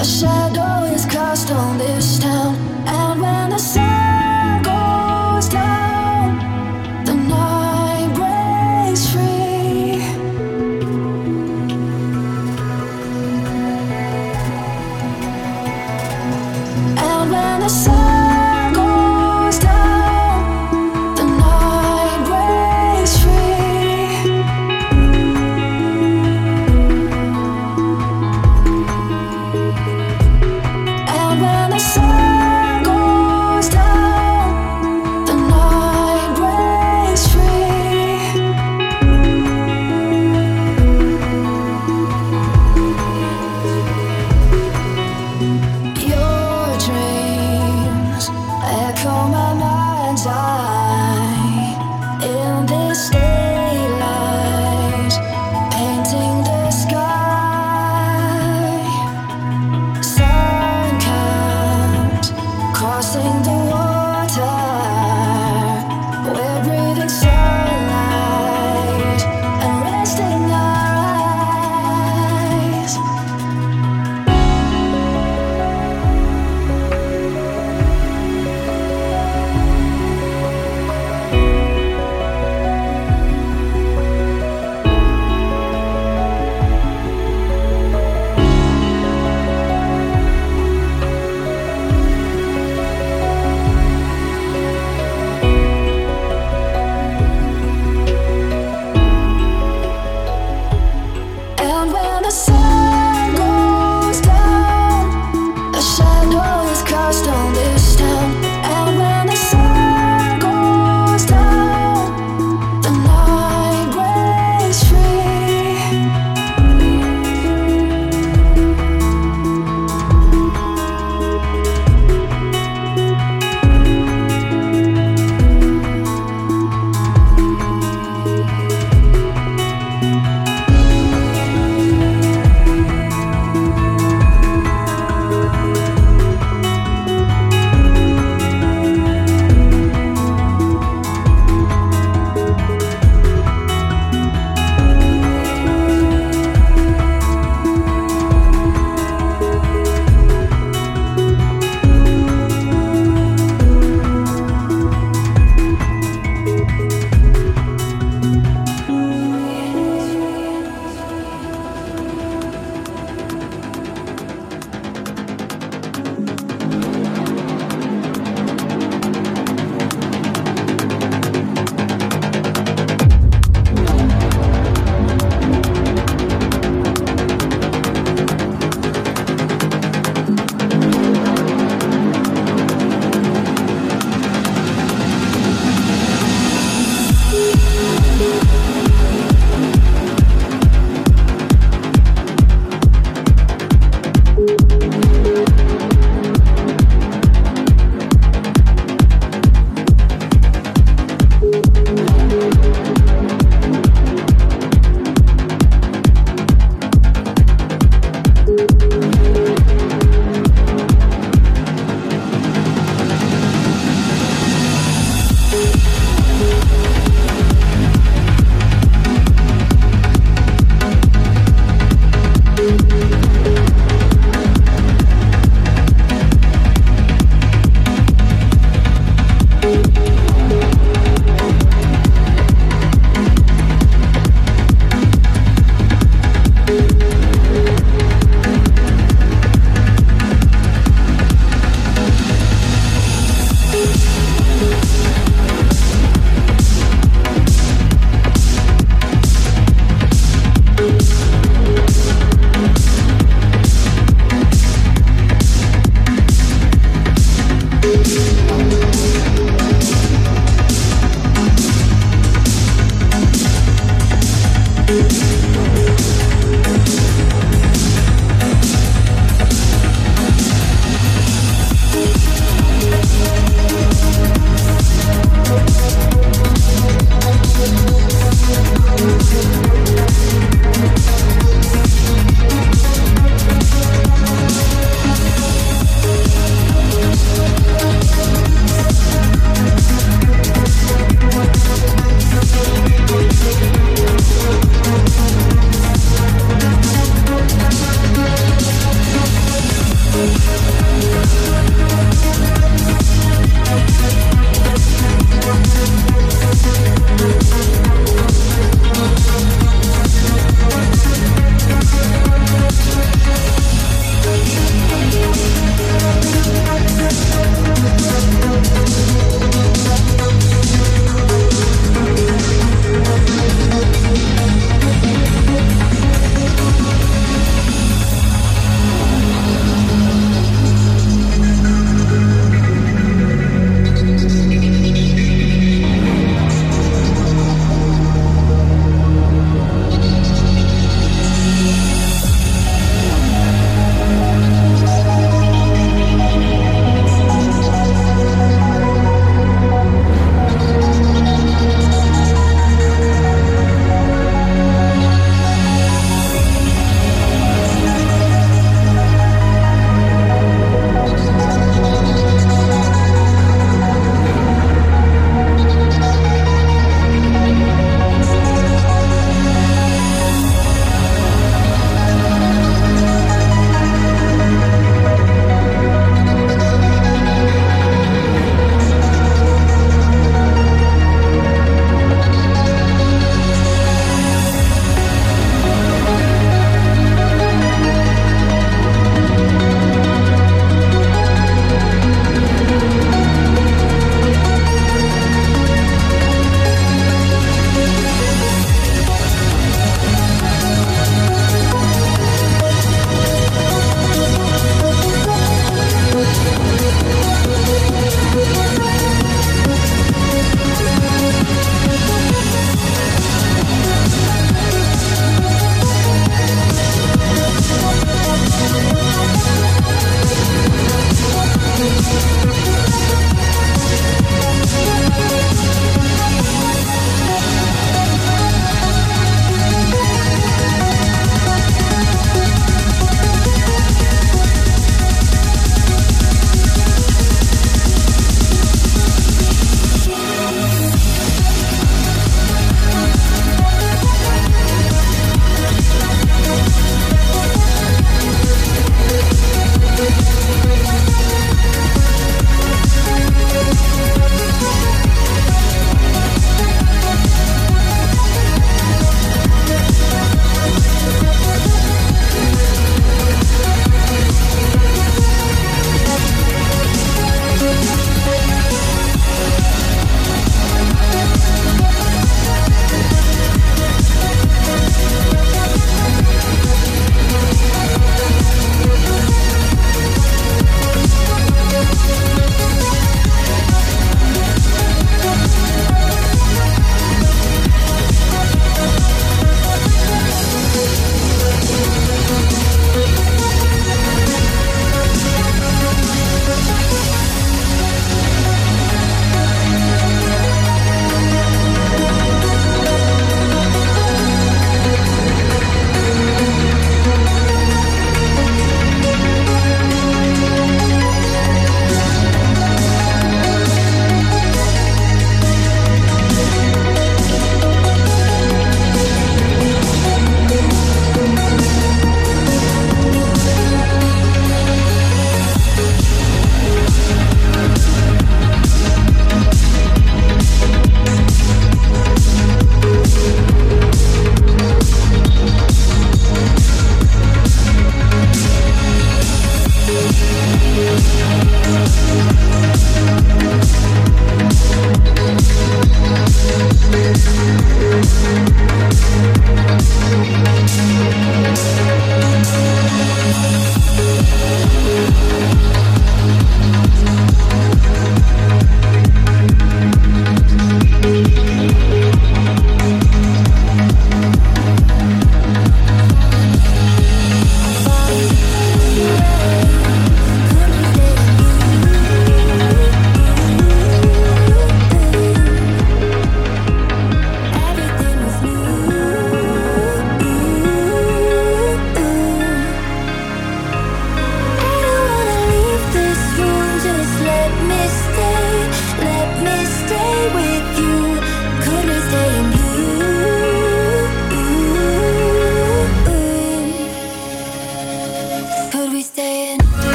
A shadow is cast on this town, and when the sun goes down, the night breaks free. And when the sun when the sun goes down.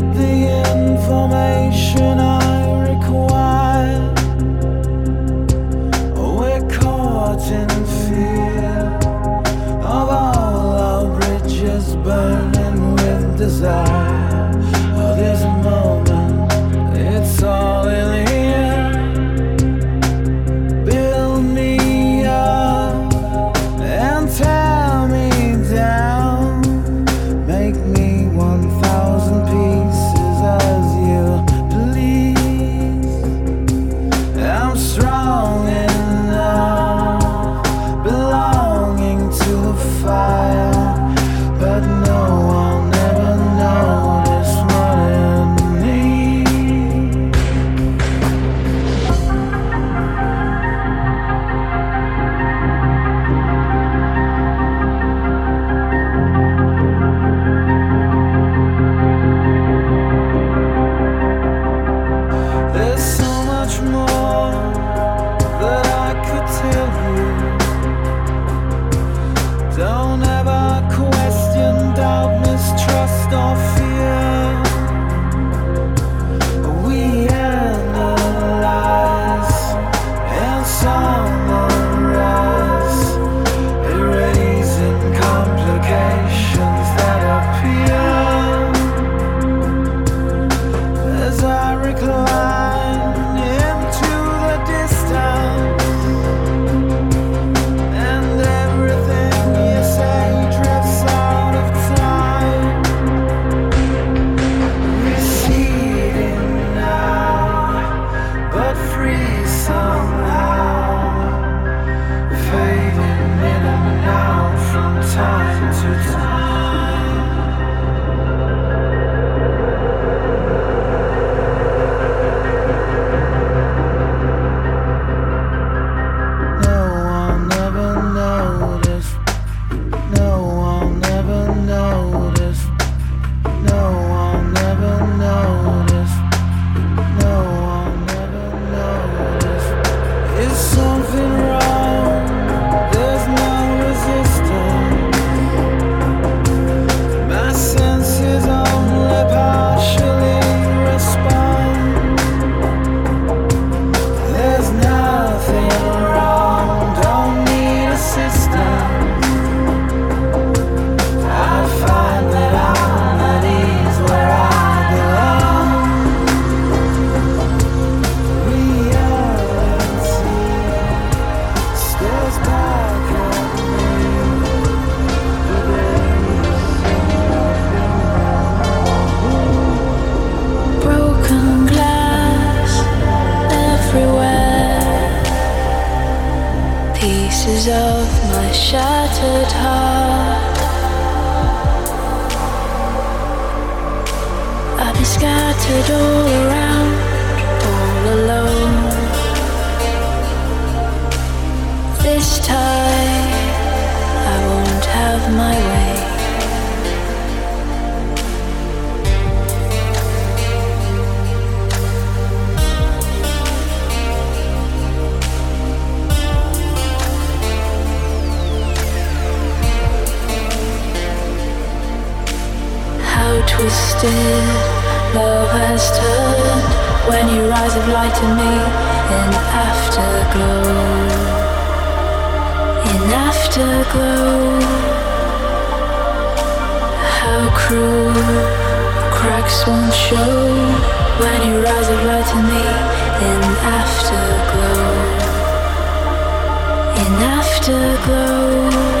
got the information I require. We're caught in fear of all our bridges burning with desire. Oh, this moment, it's all in the air. Build me up and tear me down. Make me 1,000 pieces as you please. I'm strong enough, belonging to a fire, but no one. Don't ever question, doubt, mistrust, or fear. We analyze and summarize, erasing complications that appear. As I recline into the distance, pieces of my shattered heart I've been scattered all around, all alone. This time I won't have my way. Twisted love has turned when you rise of light to me in afterglow. In afterglow, how cruel cracks won't show when you rise of light to me in afterglow. In afterglow. Afterglow.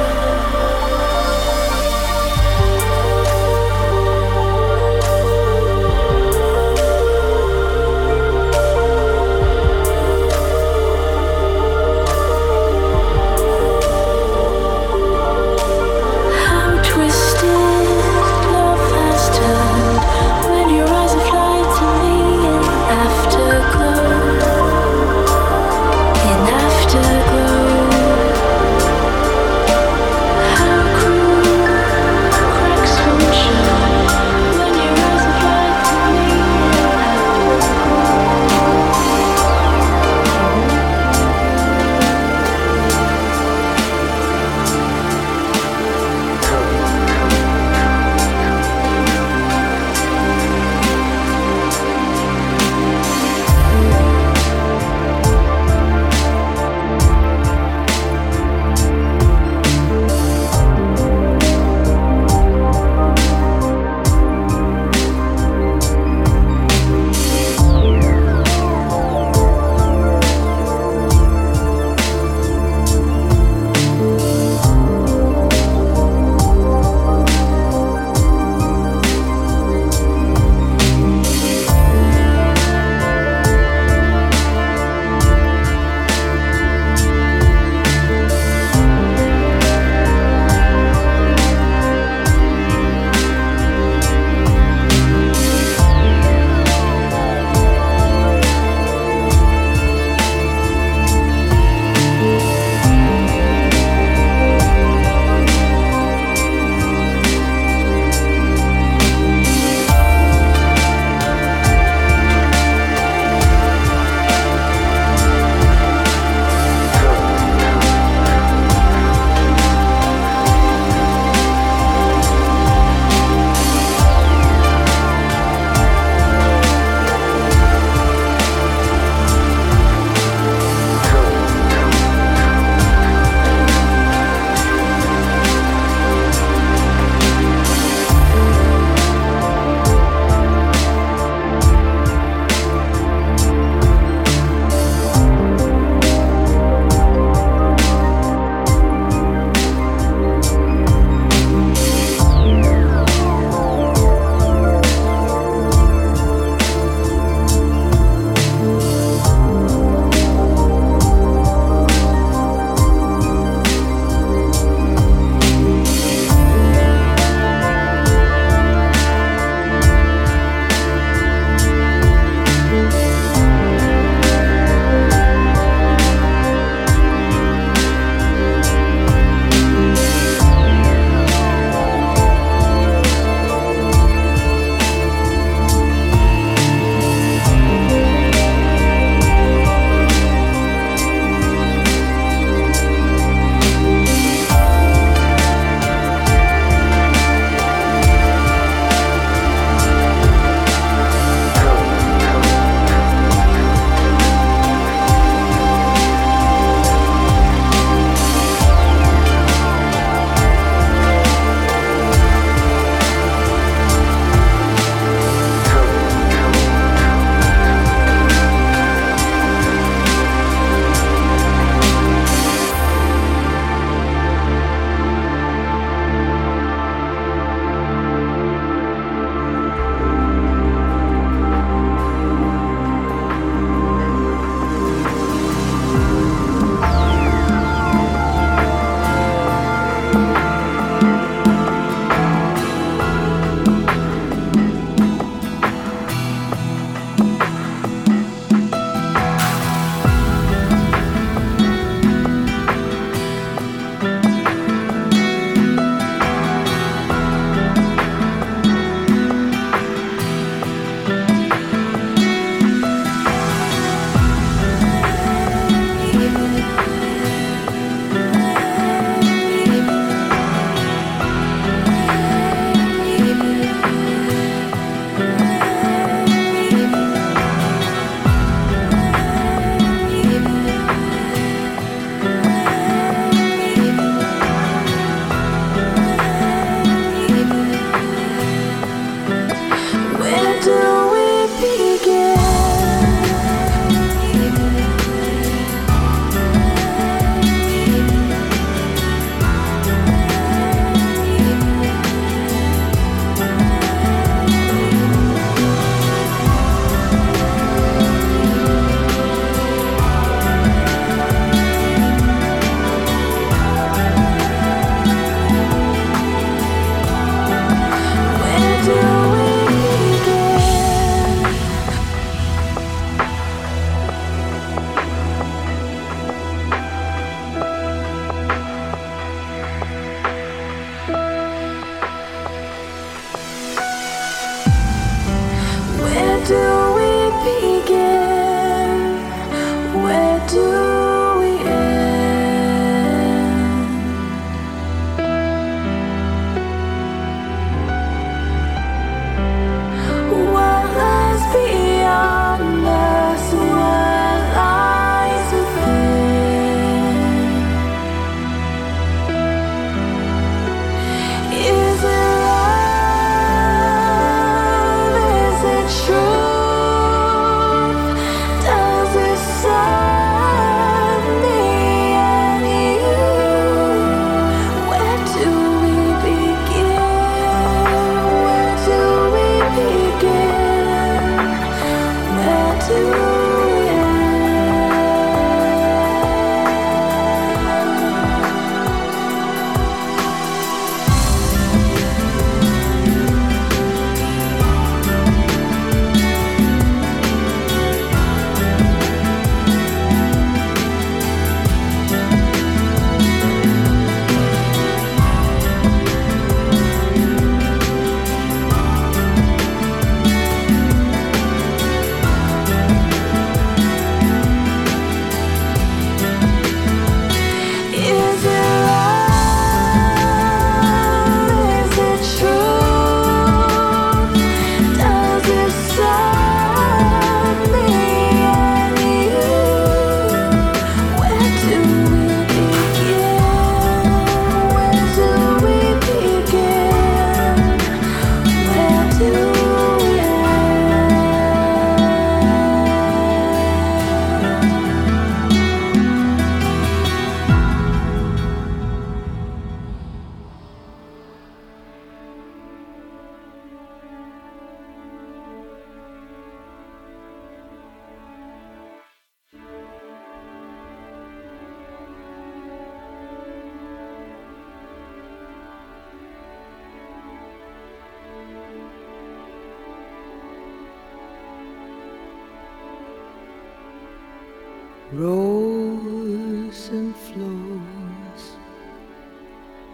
Rose and flows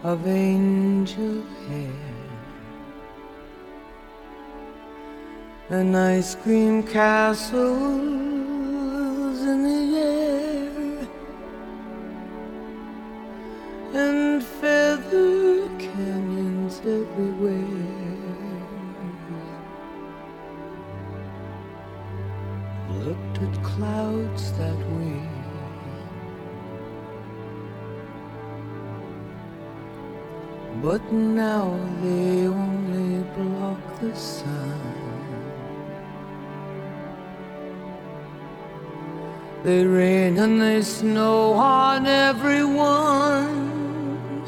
of angel hair, and ice cream castles in the air, and feather canyons everywhere. Looked at clouds that way. But now they only block the sun. They rain and they snow on everyone.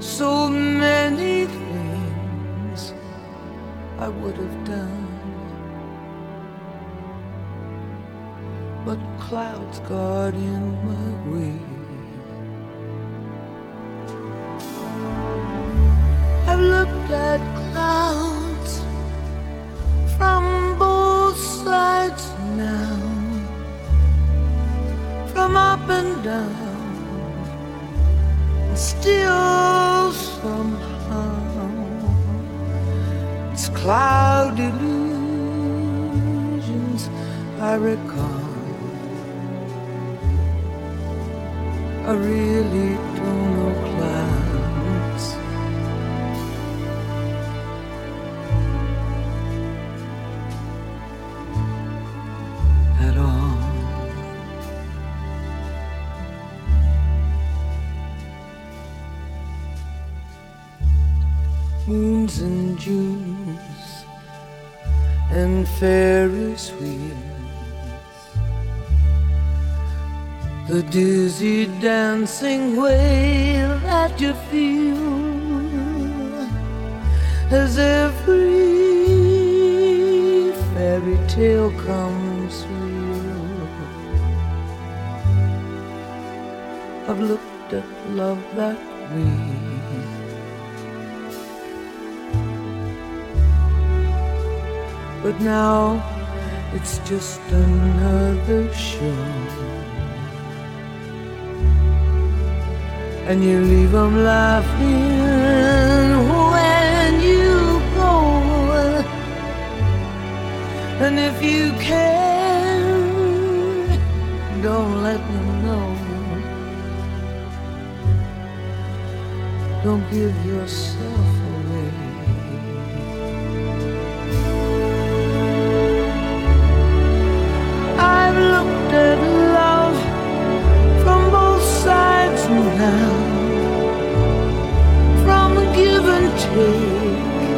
So many things I would have done, but clouds got in my way. At clouds from both sides now, from up and down, and still somehow it's cloud illusions I recall. I really don't know clouds. Moons and Junes and Ferris wheels, the dizzy dancing whale that you feel as every fairy tale comes real. I've looked at love that way. But now it's just another show, and you leave 'em laughing when you go. you can, don't let them know. Don't give yourself away. I've looked at love from both sides now, from the give and take,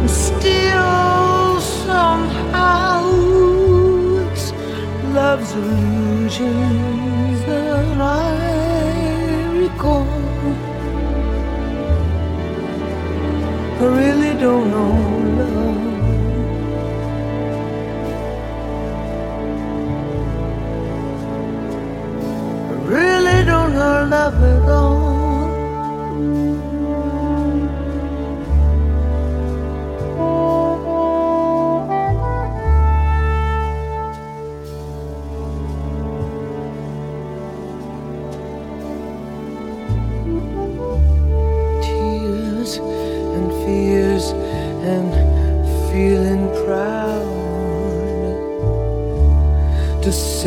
and still somehow it's love's illusions that I recall. I really don't know love. I really don't know love at all.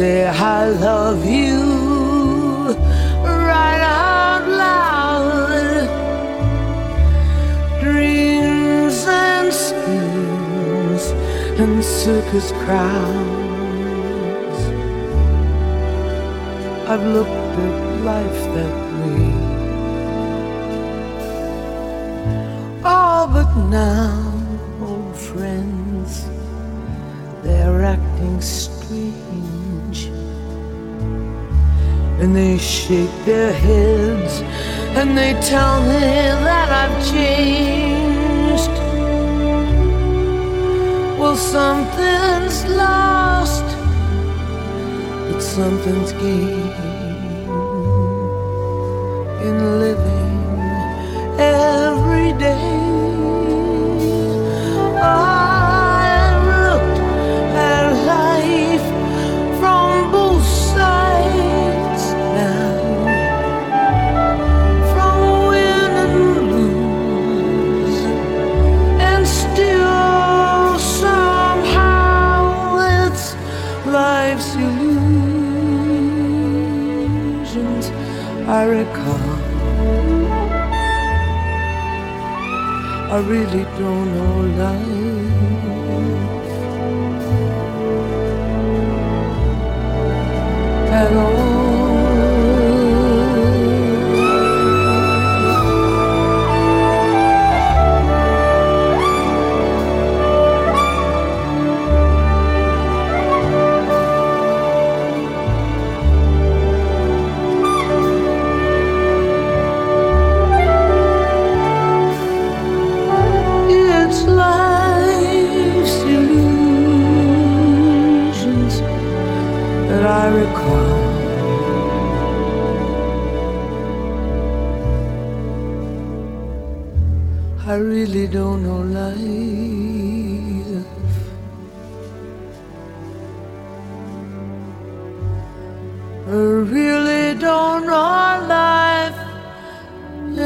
Say I love you right out loud. Dreams and schemes and circus crowds. I've looked at life that way. All but now, old friends, they're acting strange. And they shake their heads and they tell me that I've changed. Well, something's lost, but something's gained in living every day. I've looked at life from both sides, I recall. I really don't know life at all. I really don't know life. I really don't know life at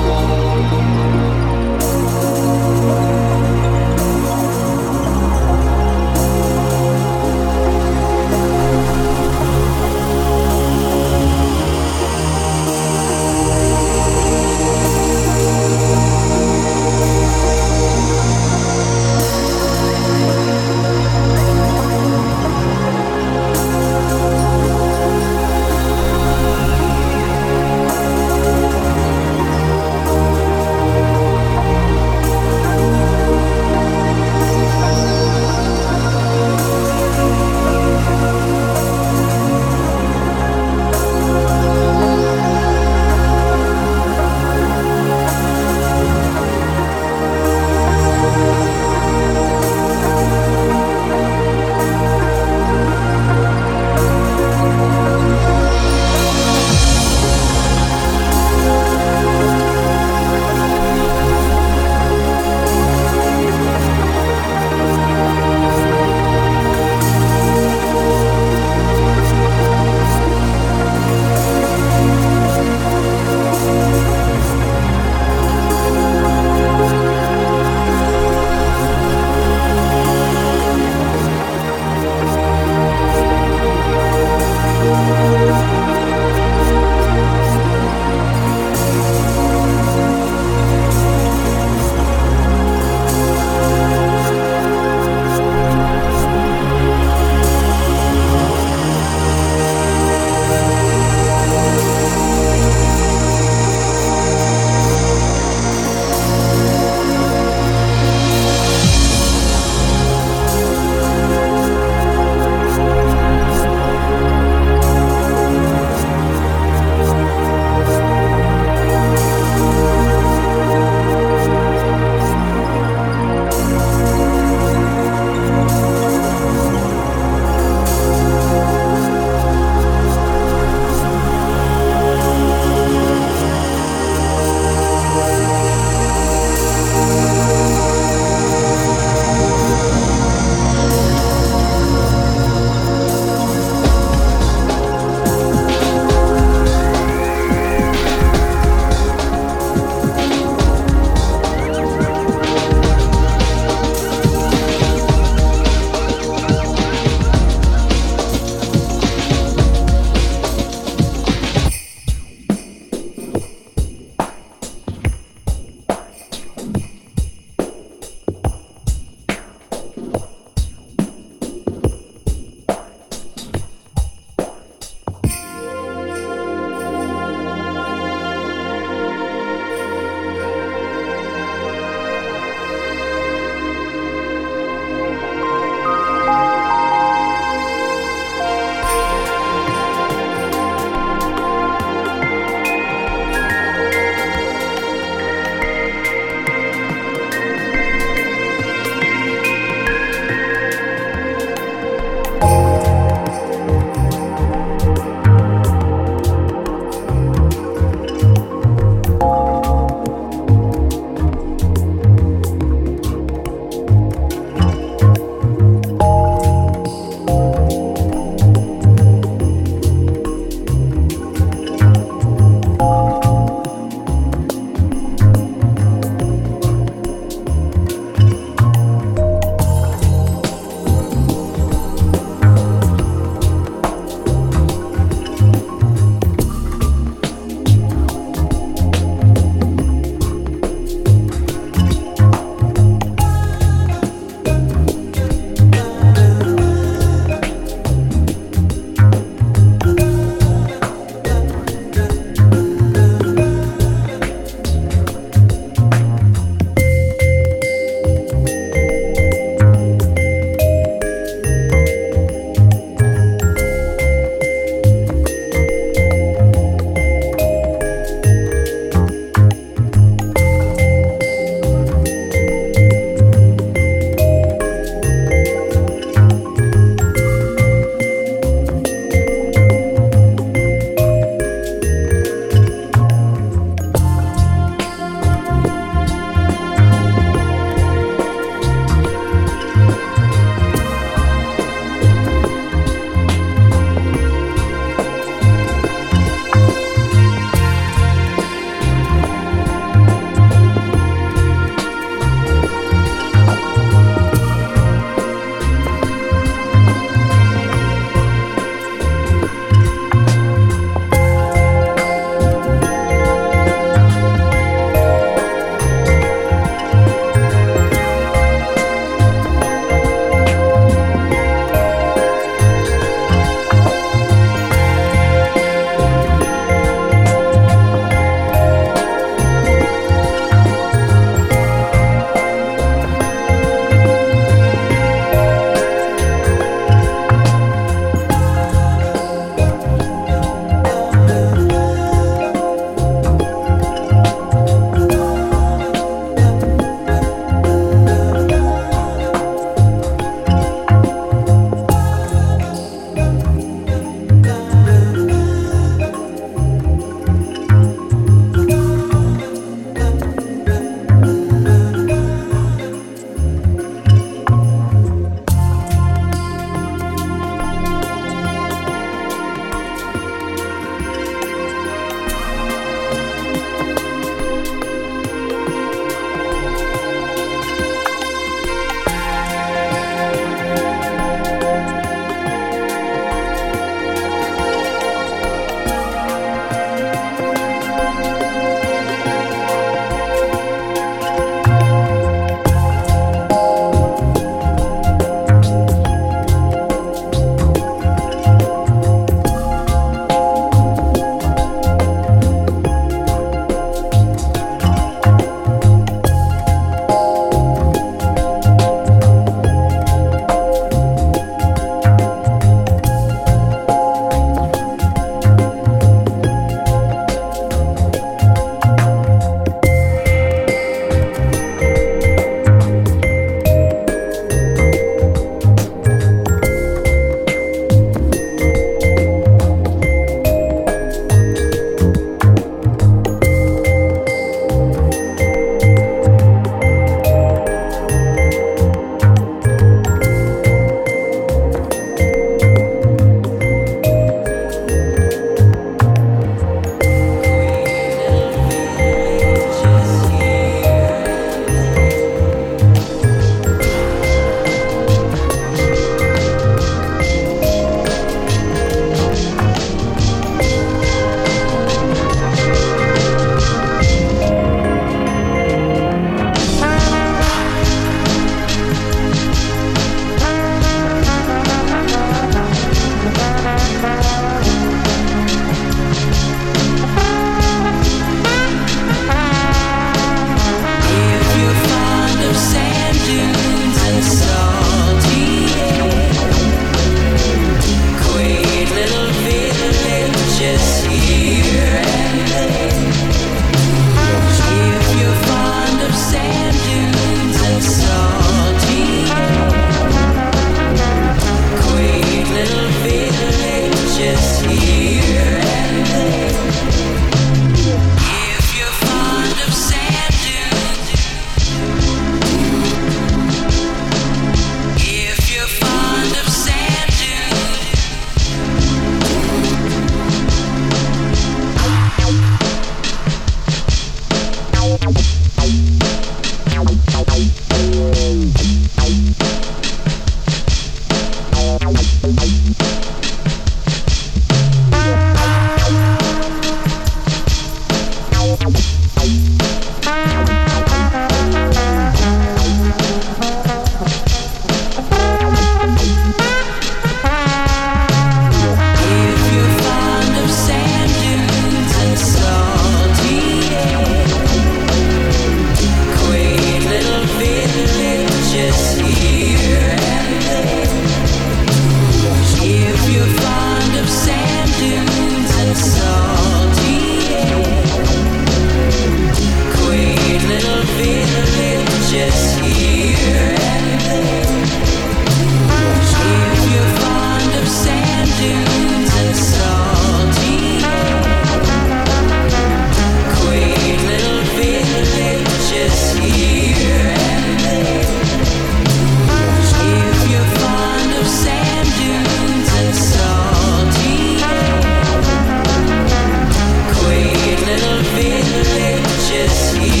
Yes.